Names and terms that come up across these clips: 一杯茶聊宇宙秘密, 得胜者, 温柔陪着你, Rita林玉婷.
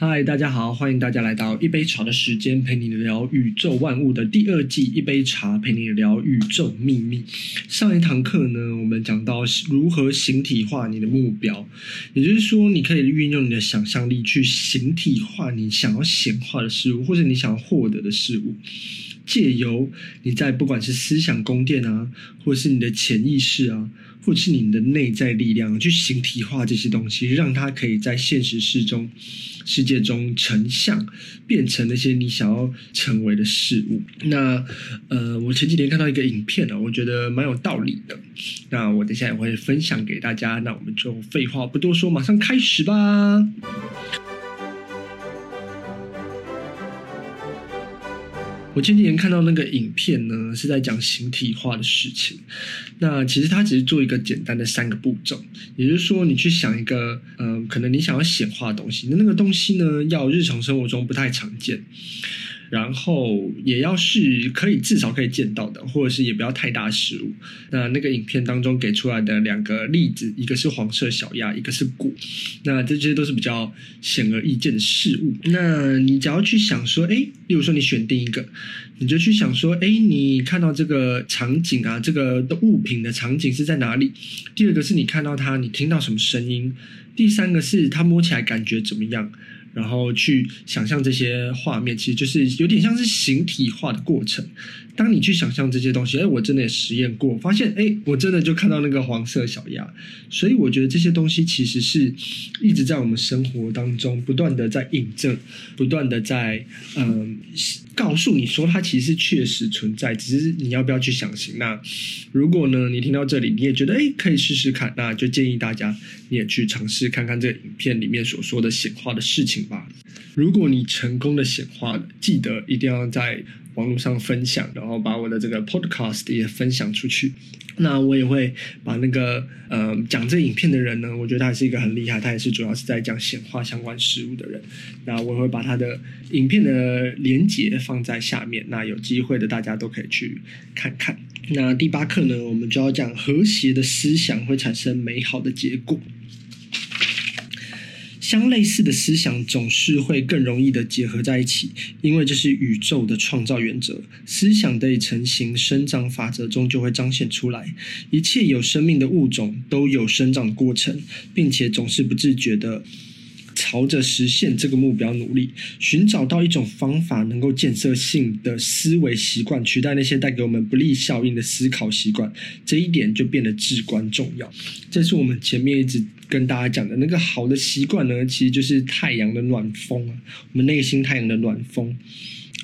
嗨，大家好，欢迎大家来到一杯茶的时间，陪你聊宇宙万物的第二季，一杯茶陪你聊宇宙秘密。上一堂课呢，我们讲到如何形体化你的目标，也就是说，你可以运用你的想象力去形体化你想要显化的事物，或者你想要获得的事物。借由你在不管是思想宫殿啊，或是你的潜意识啊，或者是你的内在力量，去形体化这些东西，让它可以在现实世界中成像，变成那些你想要成为的事物。那我前几天看到一个影片我觉得蛮有道理的，那我等一下也会分享给大家。那我们就废话不多说，马上开始吧。我前几天看到那个影片呢，是在讲形体化的事情。那其实它只是做一个简单的3个步骤，也就是说，你去想一个可能你想要显化的东西，那个东西呢，要日常生活中不太常见，然后也要是可以至少可以见到的，或者是也不要太大失误。那个影片当中给出来的2个例子，一个是黄色小鸭，一个是鼓。那这些都是比较显而易见的事物。那你只要去想说，例如说你选定一个，你就去想说，你看到这个场景啊，这个物品的场景是在哪里？第2个是你看到它，你听到什么声音？第3个是它摸起来感觉怎么样？然后去想象这些画面，其实就是有点像是形体化的过程。当你去想象这些东西，我真的也实验过，发现我真的就看到那个黄色小鸭。所以我觉得这些东西其实是一直在我们生活当中不断的在印证，不断的在告诉你说它其实确实存在，只是你要不要去相信。那如果呢你听到这里你也觉得可以试试看，那就建议大家你也去尝试看看这个影片里面所说的显化的事情吧。如果你成功的显化了，记得一定要在网络上分享，然后把我的这个 podcast 也分享出去。那我也会把那个讲这影片的人呢，我觉得他也是一个很厉害，他也是主要是在讲显化相关事物的人。那我会把他的影片的连结放在下面，那有机会的大家都可以去看看。那第8课呢，我们就要讲和谐的思想会产生美好的结果。相类似的思想总是会更容易的结合在一起，因为这是宇宙的创造原则。思想得以成型，生长法则中就会彰显出来。一切有生命的物种都有生长的过程，并且总是不自觉的朝着实现这个目标努力。寻找到一种方法，能够建设性的思维习惯取代那些带给我们不利效应的思考习惯，这一点就变得至关重要。这是我们前面一直跟大家讲的那个好的习惯呢，其实就是太阳的暖风我们内心太阳的暖风。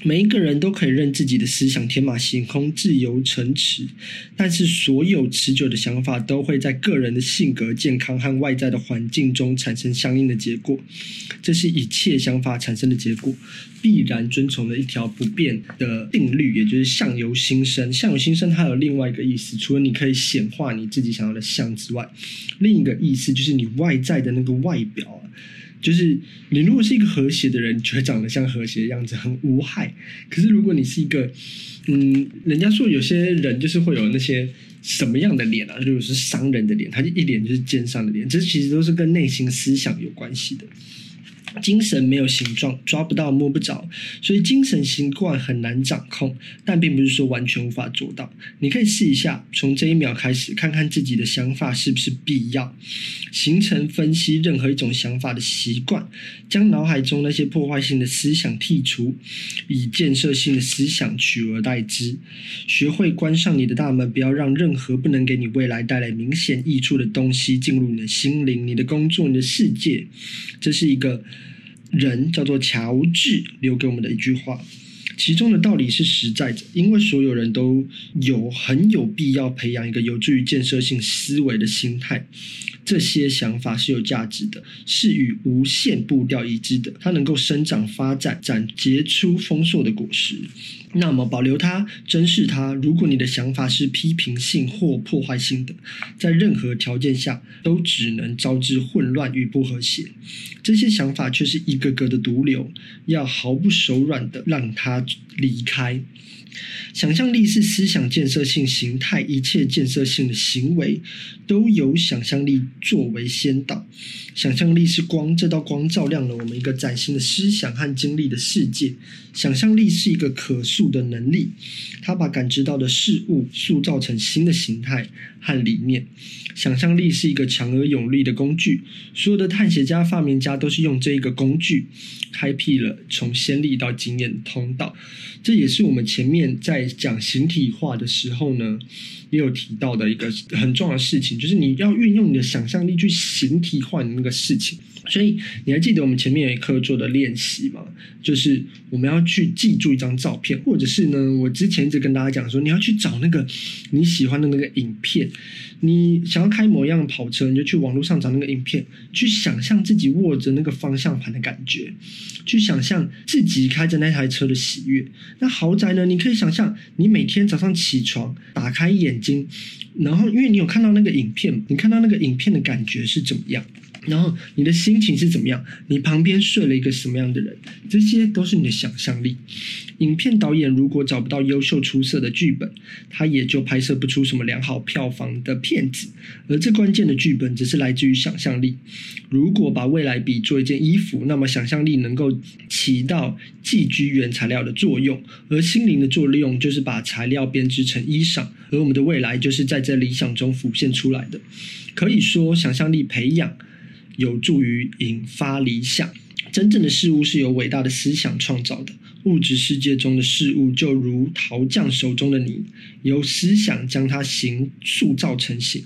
每一个人都可以任自己的思想天马行空，自由城池，但是所有持久的想法都会在个人的性格、健康和外在的环境中产生相应的结果。这是一切想法产生的结果，必然遵从了一条不变的定律，也就是相由心生。相由心生它有另外一个意思，除了你可以显化你自己想要的相之外，另一个意思就是你外在的那个外表就是你如果是一个和谐的人，你就会长得像和谐的样子，很无害。可是如果你是一个人家说有些人就是会有那些什么样的脸啊，就是商人的脸，他就一脸就是奸商的脸，这其实都是跟内心思想有关系的。精神没有形状，抓不到摸不着，所以精神习惯很难掌控，但并不是说完全无法做到。你可以试一下，从这一秒开始，看看自己的想法是不是必要，形成分析任何一种想法的习惯，将脑海中那些破坏性的思想剔除，以建设性的思想取而代之。学会关上你的大门，不要让任何不能给你未来带来明显益处的东西进入你的心灵、你的工作、你的世界。这是一个人叫做乔治留给我们的一句话，其中的道理是实在的，因为所有人都很有必要培养一个有助于建设性思维的心态。这些想法是有价值的，是与无限步调一致的，它能够生长发展，结出丰硕的果实。那么保留它，珍视它。如果你的想法是批评性或破坏性的，在任何条件下都只能招致混乱与不和谐。这些想法却是一个个的毒瘤，要毫不手软的让它离开。想象力是思想建设性形态，一切建设性的行为都由想象力作为先导。想象力是光，这道光照亮了我们一个崭新的思想和经历的世界。想象力是一个可塑的能力，它把感知到的事物塑造成新的形态和理念。想象力是一个强而有力的工具，所有的探险家、发明家都是用这一个工具开辟了从先例到经验的通道。这也是我们前面在讲形体化的时候呢，也有提到的一个很重要的事情，就是你要运用你的想象力去形体化的那个事情。所以你还记得我们前面有一课做的练习吗？就是我们要去记住一张照片，或者是呢，我之前一直跟大家讲说，你要去找那个你喜欢的那个影片。你想要开某样跑车，你就去网络上找那个影片，去想象自己握着那个方向盘的感觉，去想象自己开着那台车的喜悦。那豪宅呢，你可以想象你每天早上起床打开眼睛，然后因为你有看到那个影片，你看到那个影片的感觉是怎么样，然后你的心情是怎么样，你旁边睡了一个什么样的人，这些都是你的想象力。影片导演如果找不到优秀出色的剧本，他也就拍摄不出什么良好票房的片子，而这关键的剧本只是来自于想象力。如果把未来比做一件衣服，那么想象力能够起到寄居原材料的作用，而心灵的作用就是把材料编织成衣裳，而我们的未来就是在这理想中浮现出来的。可以说想象力培养有助于引发理想。真正的事物是由伟大的思想创造的，物质世界中的事物就如陶匠手中的泥，由思想将它塑造成形。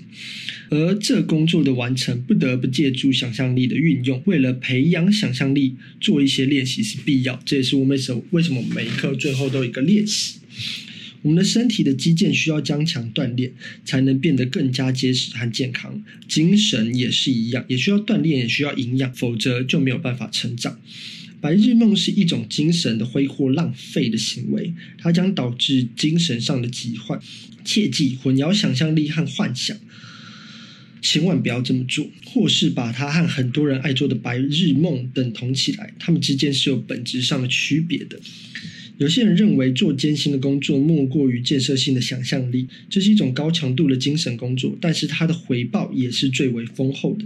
而这工作的完成不得不借助想象力的运用。为了培养想象力，做一些练习是必要，这也是为什么每一课最后都有一个练习。我们的身体的肌腱需要加强锻炼，才能变得更加结实和健康。精神也是一样，也需要锻炼，也需要营养，否则就没有办法成长。白日梦是一种精神的挥霍浪费的行为，它将导致精神上的疾患。切记混淆想象力和幻想，千万不要这么做，或是把它和很多人爱做的白日梦等同起来，它们之间是有本质上的区别的。有些人认为做艰辛的工作莫过于建设性的想象力，这是一种高强度的精神工作，但是它的回报也是最为丰厚的。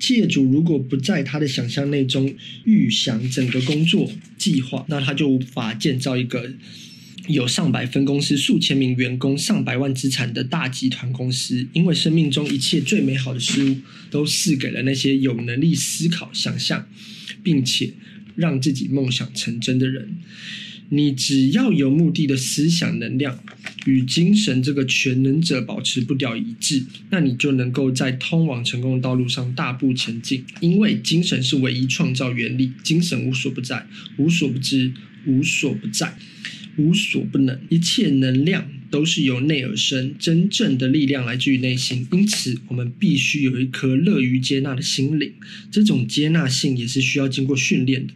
企业主如果不在他的想象内中预想整个工作计划，那他就无法建造一个有上百分公司、数千名员工、上百万资产的大集团公司，因为生命中一切最美好的事物都赐给了那些有能力思考、想象，并且让自己梦想成真的人。你只要有目的的思想能量与精神这个全能者保持步调一致，那你就能够在通往成功的道路上大步前进。因为精神是唯一创造原理，精神无所不在，无所不知，无所不在，无所不能，一切能量都是由内而生，真正的力量来自于内心。因此我们必须有一颗乐于接纳的心灵，这种接纳性也是需要经过训练的，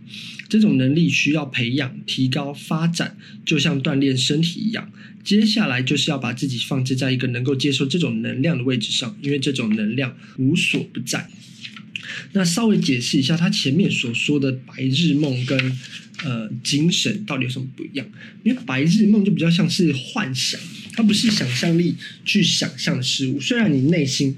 这种能力需要培养、提高、发展，就像锻炼身体一样。接下来就是要把自己放置在一个能够接受这种能量的位置上，因为这种能量无所不在。那稍微解释一下他前面所说的白日梦跟精神到底有什么不一样。因为白日梦就比较像是幻想，它不是想象力去想象的事物，虽然你内心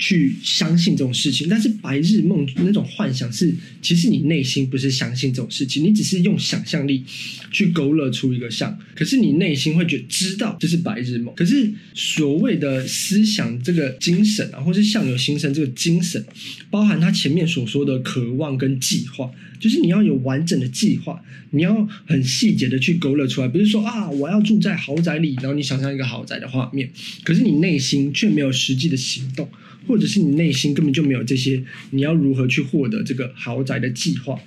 去相信这种事情，但是白日梦那种幻想是其实你内心不是相信这种事情，你只是用想象力去勾勒出一个像，可是你内心会觉得知道这是白日梦。可是所谓的思想这个精神啊，或是相由心生这个精神，包含他前面所说的渴望跟计划，就是你要有完整的计划，你要很细节的去勾勒出来，不是说啊我要住在豪宅里，然后你想象一个豪宅的画面，可是你内心却没有实际的行动，或者是你内心根本就没有这些你要如何去获得这个豪宅的计划，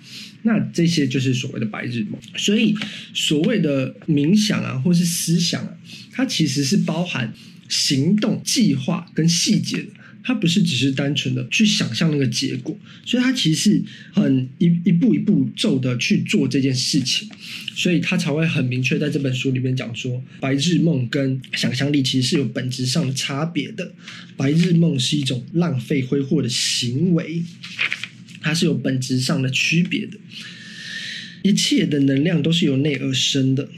那这些就是所谓的白日梦。所以所谓的冥想啊，或是思想啊，它其实是包含行动、计划跟细节的，它不是只是单纯的去想象那个结果，所以它其实很一步一步骤的去做这件事情，所以它才会很明确在这本书里面讲说，白日梦跟想象力其实是有本质上的差别的。白日梦是一种浪费挥霍的行为，它是有本质上的区别的。一切的能量都是由内而生的，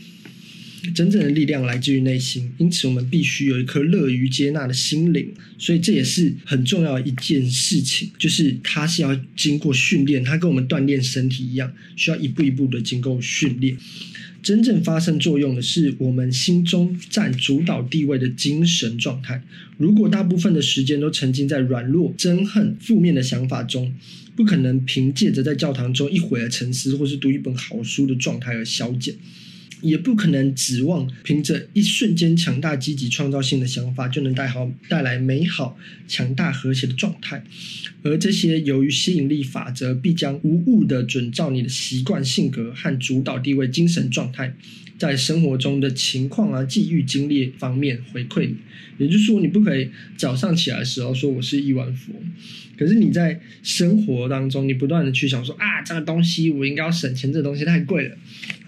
真正的力量来自于内心，因此我们必须有一颗乐于接纳的心灵。所以这也是很重要的一件事情，就是它是要经过训练，它跟我们锻炼身体一样，需要一步一步的经过训练。真正发生作用的是我们心中占主导地位的精神状态。如果大部分的时间都沉浸在软弱、憎恨、负面的想法中，不可能凭借着在教堂中一会儿沉思或是读一本好书的状态而消减，也不可能指望凭着一瞬间强大、积极、创造性的想法就能带来美好、强大、和谐的状态。而这些由于吸引力法则必将无误地准照你的习惯、性格和主导地位精神状态在生活中的情况啊、际遇、经历方面回馈你。也就是说，你不可以早上起来的时候说我是亿万富翁，可是你在生活当中你不断的去想说啊，这个东西我应该要省钱，这个东西太贵了，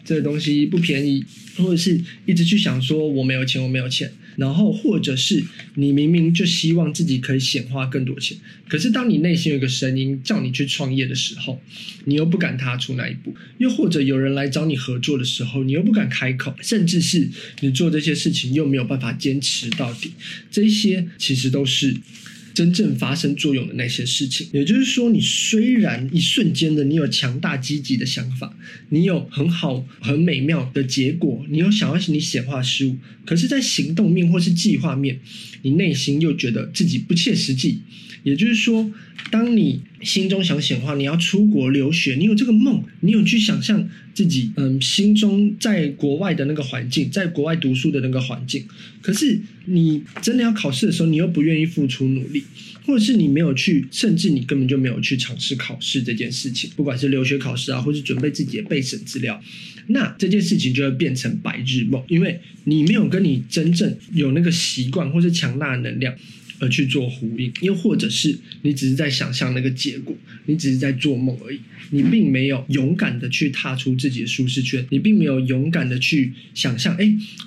这个东西不便宜，或者是一直去想说我没有钱，我没有钱，然后或者是你明明就希望自己可以显化更多钱，可是当你内心有一个声音叫你去创业的时候，你又不敢踏出那一步，又或者有人来找你合作的时候，你又不敢开口，甚至是你做这些事情又没有办法坚持到底，这些其实都是真正发生作用的那些事情。也就是说，你虽然一瞬间的你有强大积极的想法，你有很好很美妙的结果，你有想要你显化事物，可是在行动面或是计划面，你内心又觉得自己不切实际。也就是说，当你心中想显化你要出国留学，你有这个梦，你有去想象自己心中在国外的那个环境，在国外读书的那个环境，可是你真的要考试的时候，你又不愿意付出努力，或者是你没有去，甚至你根本就没有去尝试考试这件事情，不管是留学考试啊，或是准备自己的备审资料，那这件事情就会变成白日梦，因为你没有跟你真正有那个习惯或是强大的能量而去做呼应，又或者是你只是在想象那个结果，你只是在做梦而已，你并没有勇敢的去踏出自己的舒适圈，你并没有勇敢的去想象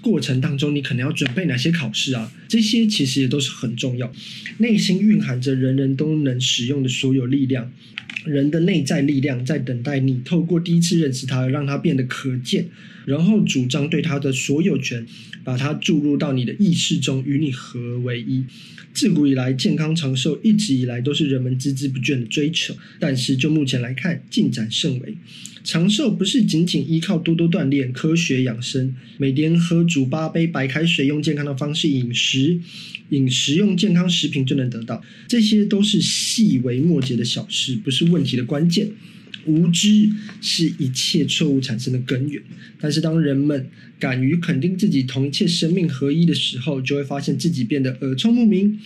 过程当中你可能要准备哪些考试啊，这些其实也都是很重要。内心蕴含着人人都能使用的所有力量，人的内在力量在等待你透过第一次认识它而让它变得可见，然后主张对它的所有权，把它注入到你的意识中，与你合为一。自古以来，健康长寿一直以来都是人们孜孜不倦的追求，但是就目前来看，进展甚微。长寿不是仅仅依靠多多锻炼、科学养生，每天喝足8杯白开水，用健康的方式饮食用健康食品就能得到，这些都是细微末节的小事，不是问题的关键。无知是一切错误产生的根源，但是当人们敢于肯定自己同一切生命合一的时候，就会发现自己变得耳聪目明、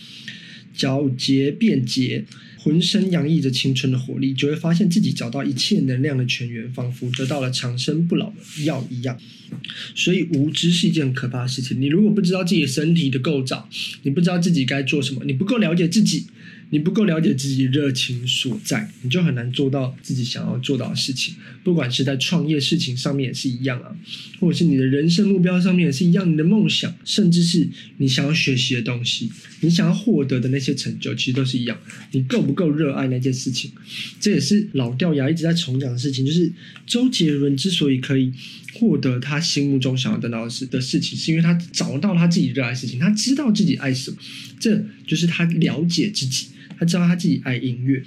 皎洁便捷，浑身洋溢着青春的活力，就会发现自己找到一切能量的泉源，仿佛得到了长生不老的药一样。所以无知是一件很可怕的事情，你如果不知道自己的身体的构造，你不知道自己该做什么，你不够了解自己，你不够了解自己热情所在，你就很难做到自己想要做到的事情，不管是在创业事情上面也是一样啊，或者是你的人生目标上面也是一样，你的梦想，甚至是你想要学习的东西，你想要获得的那些成就，其实都是一样，你够不热爱那件事情。这也是老掉牙一直在重讲的事情，就是周杰伦之所以可以获得他心目中想要得到的事情，是因为他找到他自己热爱的事情，他知道自己爱什么，这就是他了解自己，他知道他自己爱音乐。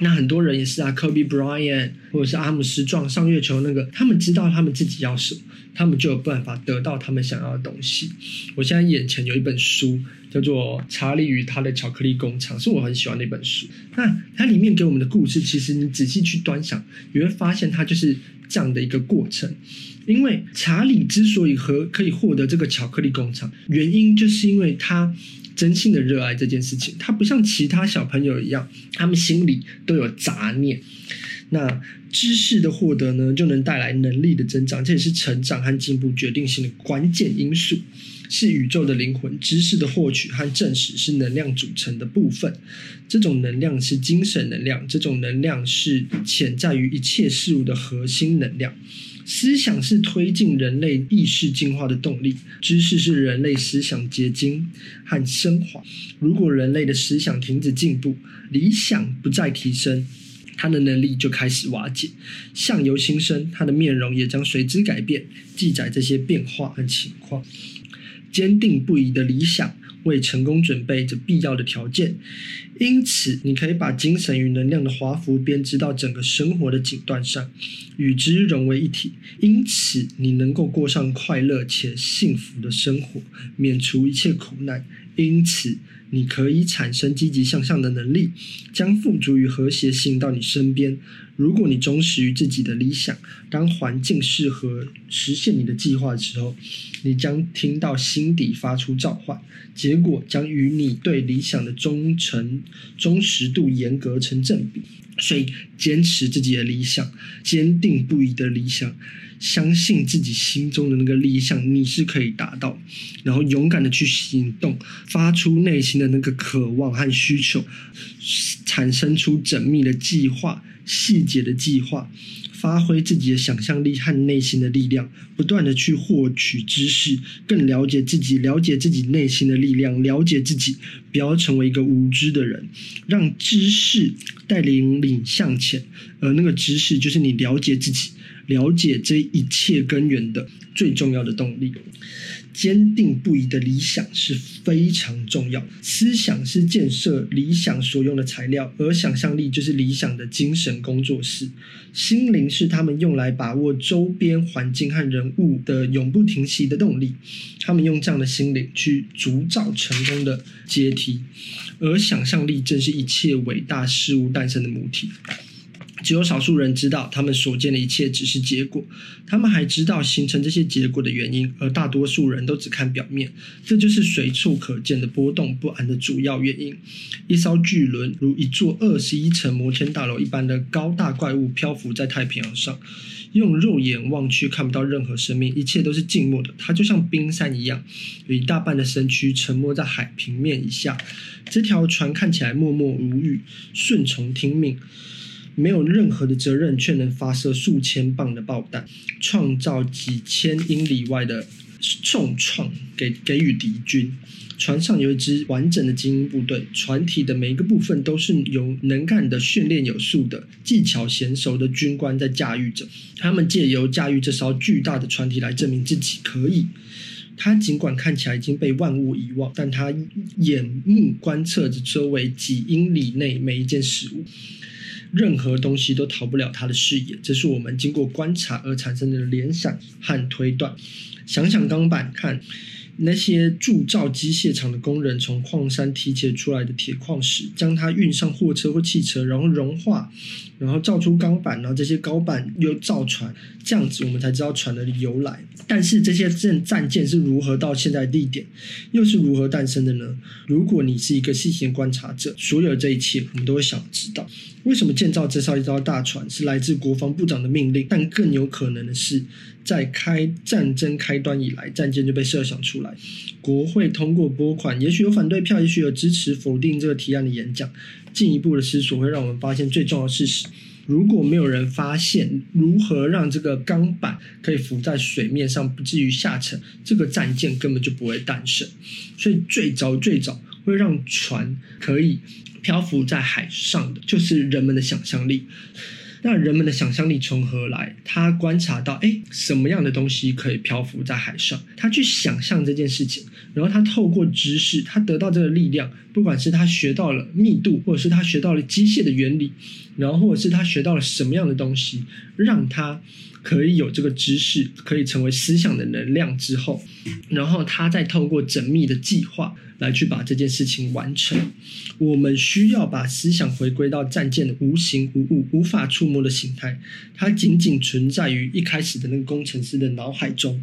那很多人也是啊， Kobe Bryant 或者是阿姆斯壮上月球那个，他们知道他们自己要什么，他们就有办法得到他们想要的东西。我现在眼前有一本书叫做《查理与他的巧克力工厂》，是我很喜欢的一本书。那它里面给我们的故事，其实你仔细去端详，你会发现它就是这样的一个过程。因为查理之所以可以获得这个巧克力工厂，原因就是因为他真心的热爱这件事情，他不像其他小朋友一样，他们心里都有杂念。那知识的获得呢，就能带来能力的增长，这也是成长和进步决定性的关键因素，是宇宙的灵魂。知识的获取和证实是能量组成的部分，这种能量是精神能量，这种能量是潜在于一切事物的核心能量。思想是推进人类意识进化的动力，知识是人类思想结晶和升华。如果人类的思想停止进步，理想不再提升，他的能力就开始瓦解。相由心生，他的面容也将随之改变，记载这些变化和情况。坚定不移的理想为成功准备着必要的条件，因此你可以把精神与能量的华服编织到整个生活的锦缎上，与之融为一体，因此你能够过上快乐且幸福的生活，免除一切苦难，因此你可以产生积极向上的能力，将富足与和谐吸引到你身边。如果你忠实于自己的理想，当环境适合实现你的计划的时候，你将听到心底发出召唤，结果将与你对理想的忠实度严格成正比。所以坚持自己的理想，坚定不移的理想，相信自己心中的那个理想你是可以达到，然后勇敢的去行动，发出内心的那个渴望和需求，产生出缜密的计划，细节的计划，发挥自己的想象力和内心的力量，不断的去获取知识，更了解自己，了解自己内心的力量，了解自己，不要成为一个无知的人，让知识带领你向前。而那个知识就是你了解自己，了解这一切根源的最重要的动力。坚定不移的理想是非常重要，思想是建设理想所用的材料，而想象力就是理想的精神工作室，心灵是他们用来把握周边环境和人物的永不停息的动力，他们用这样的心灵去筑造成功的阶梯，而想象力正是一切伟大事物诞生的母体。只有少数人知道他们所见的一切只是结果，他们还知道形成这些结果的原因，而大多数人都只看表面，这就是随处可见的波动不安的主要原因。一艘巨轮如一座21层摩天大楼一般的高大怪物漂浮在太平洋上，用肉眼望去看不到任何生命，一切都是静默的，它就像冰山一样，有一大半的身躯沉没在海平面以下。这条船看起来默默无语，顺从听命，没有任何的责任，却能发射数千磅的爆弹，创造几千英里外的重创，给予敌军。船上有一支完整的精英部队，船体的每一个部分都是由能干的、训练有素的、技巧娴熟的军官在驾驭着，他们借由驾驭这艘巨大的船体来证明自己可以。他尽管看起来已经被万物遗忘，但他眼目观测着周围几英里内每一件事物，任何东西都逃不了他的视野，这是我们经过观察而产生的联想和推断。想想钢板，看那些铸造机械厂的工人从矿山提取出来的铁矿石，将它运上货车或汽车，然后融化，然后造出钢板，然后这些钢板又造船，这样子我们才知道船的由来。但是这些战舰是如何到现在地点，又是如何诞生的呢？如果你是一个细心观察者，所有这一切我们都会想知道。为什么建造这艘大船是来自国防部长的命令？但更有可能的是，在战争开端以来，战舰就被设想出来。国会通过拨款，也许有反对票，也许有支持否定这个提案的演讲。进一步的思索会让我们发现最重要的事实，如果没有人发现如何让这个钢板可以浮在水面上不至于下沉，这个战舰根本就不会诞生。所以最早会让船可以漂浮在海上的就是人们的想象力。那人们的想象力从何来？他观察到什么样的东西可以漂浮在海上，他去想象这件事情，然后他透过知识，他得到这个力量，不管是他学到了密度，或者是他学到了机械的原理，然后或者是他学到了什么样的东西，让他可以有这个知识，可以成为思想的能量之后，然后他再透过缜密的计划来去把这件事情完成。我们需要把思想回归到战舰的无形无物、无法触摸的形态，它仅仅存在于一开始的那个工程师的脑海中。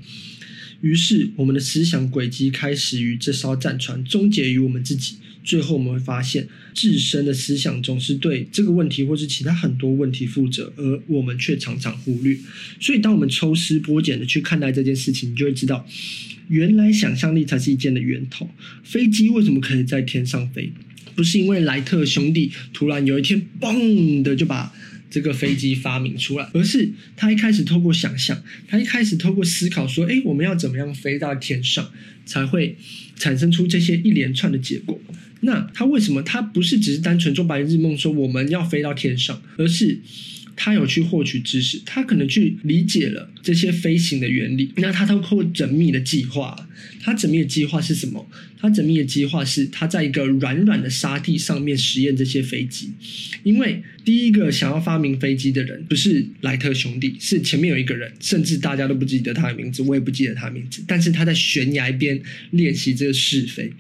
于是我们的思想轨迹开始于这艘战船，终结于我们自己。最后我们会发现，自身的思想总是对这个问题或是其他很多问题负责，而我们却常常忽略。所以当我们抽丝剥茧的去看待这件事情，你就会知道，原来想象力才是一件的源头。飞机为什么可以在天上飞？不是因为莱特兄弟突然有一天嘣的就把这个飞机发明出来，而是他一开始透过想象，他一开始透过思考说，诶，我们要怎么样飞到天上，才会产生出这些一连串的结果。那他为什么他不是只是单纯做白日梦说我们要飞到天上，而是他有去获取知识，他可能去理解了这些飞行的原理。那他透过缜密的计划，他缜密的计划是什么？他缜密的计划是他在一个软的沙地上面实验这些飞机。因为第一个想要发明飞机的人不是莱特兄弟，是前面有一个人，甚至大家都不记得他的名字，我也不记得他的名字，但是他在悬崖边练习这个试飞，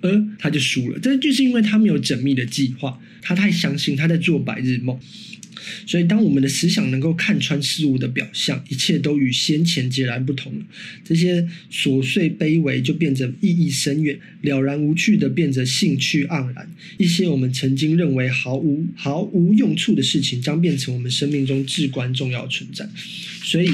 而他就输了。这就是因为他没有缜密的计划，他太相信他在做白日梦。所以当我们的思想能够看穿事物的表象，一切都与先前截然不同了，这些琐碎卑微就变成意义深远，了然无趣的变成兴趣盎然，一些我们曾经认为毫无用处的事情将变成我们生命中至关重要的存在。所以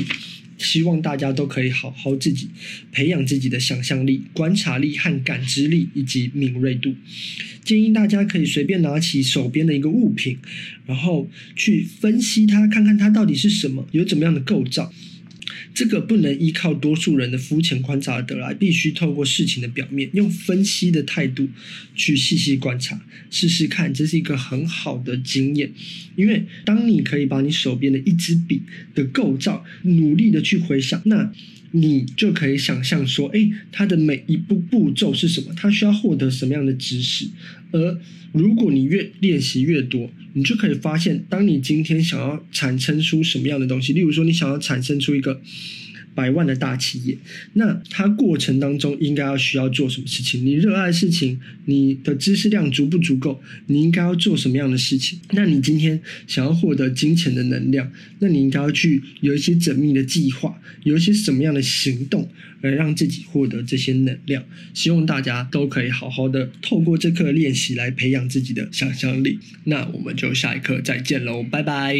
希望大家都可以好好自己培养自己的想象力、观察力和感知力以及敏锐度。建议大家可以随便拿起手边的一个物品，然后去分析它，看看它到底是什么，有怎么样的构造。这个不能依靠多数人的肤浅观察得来，必须透过事情的表面，用分析的态度去细细观察，试试看，这是一个很好的经验。因为当你可以把你手边的一支笔的构造努力的去回想，那你就可以想象说，诶，它的每一步骤是什么，它需要获得什么样的知识。而如果你越练习越多，你就可以发现，当你今天想要产生出什么样的东西，例如说你想要产生出一个100万的大企业，那它过程当中应该要需要做什么事情，你热爱的事情，你的知识量足不足够，你应该要做什么样的事情。那你今天想要获得金钱的能量，那你应该要去有一些缜密的计划，有一些什么样的行动而让自己获得这些能量。希望大家都可以好好的透过这课练习来培养自己的想象力。那我们就下一课再见喽，拜拜。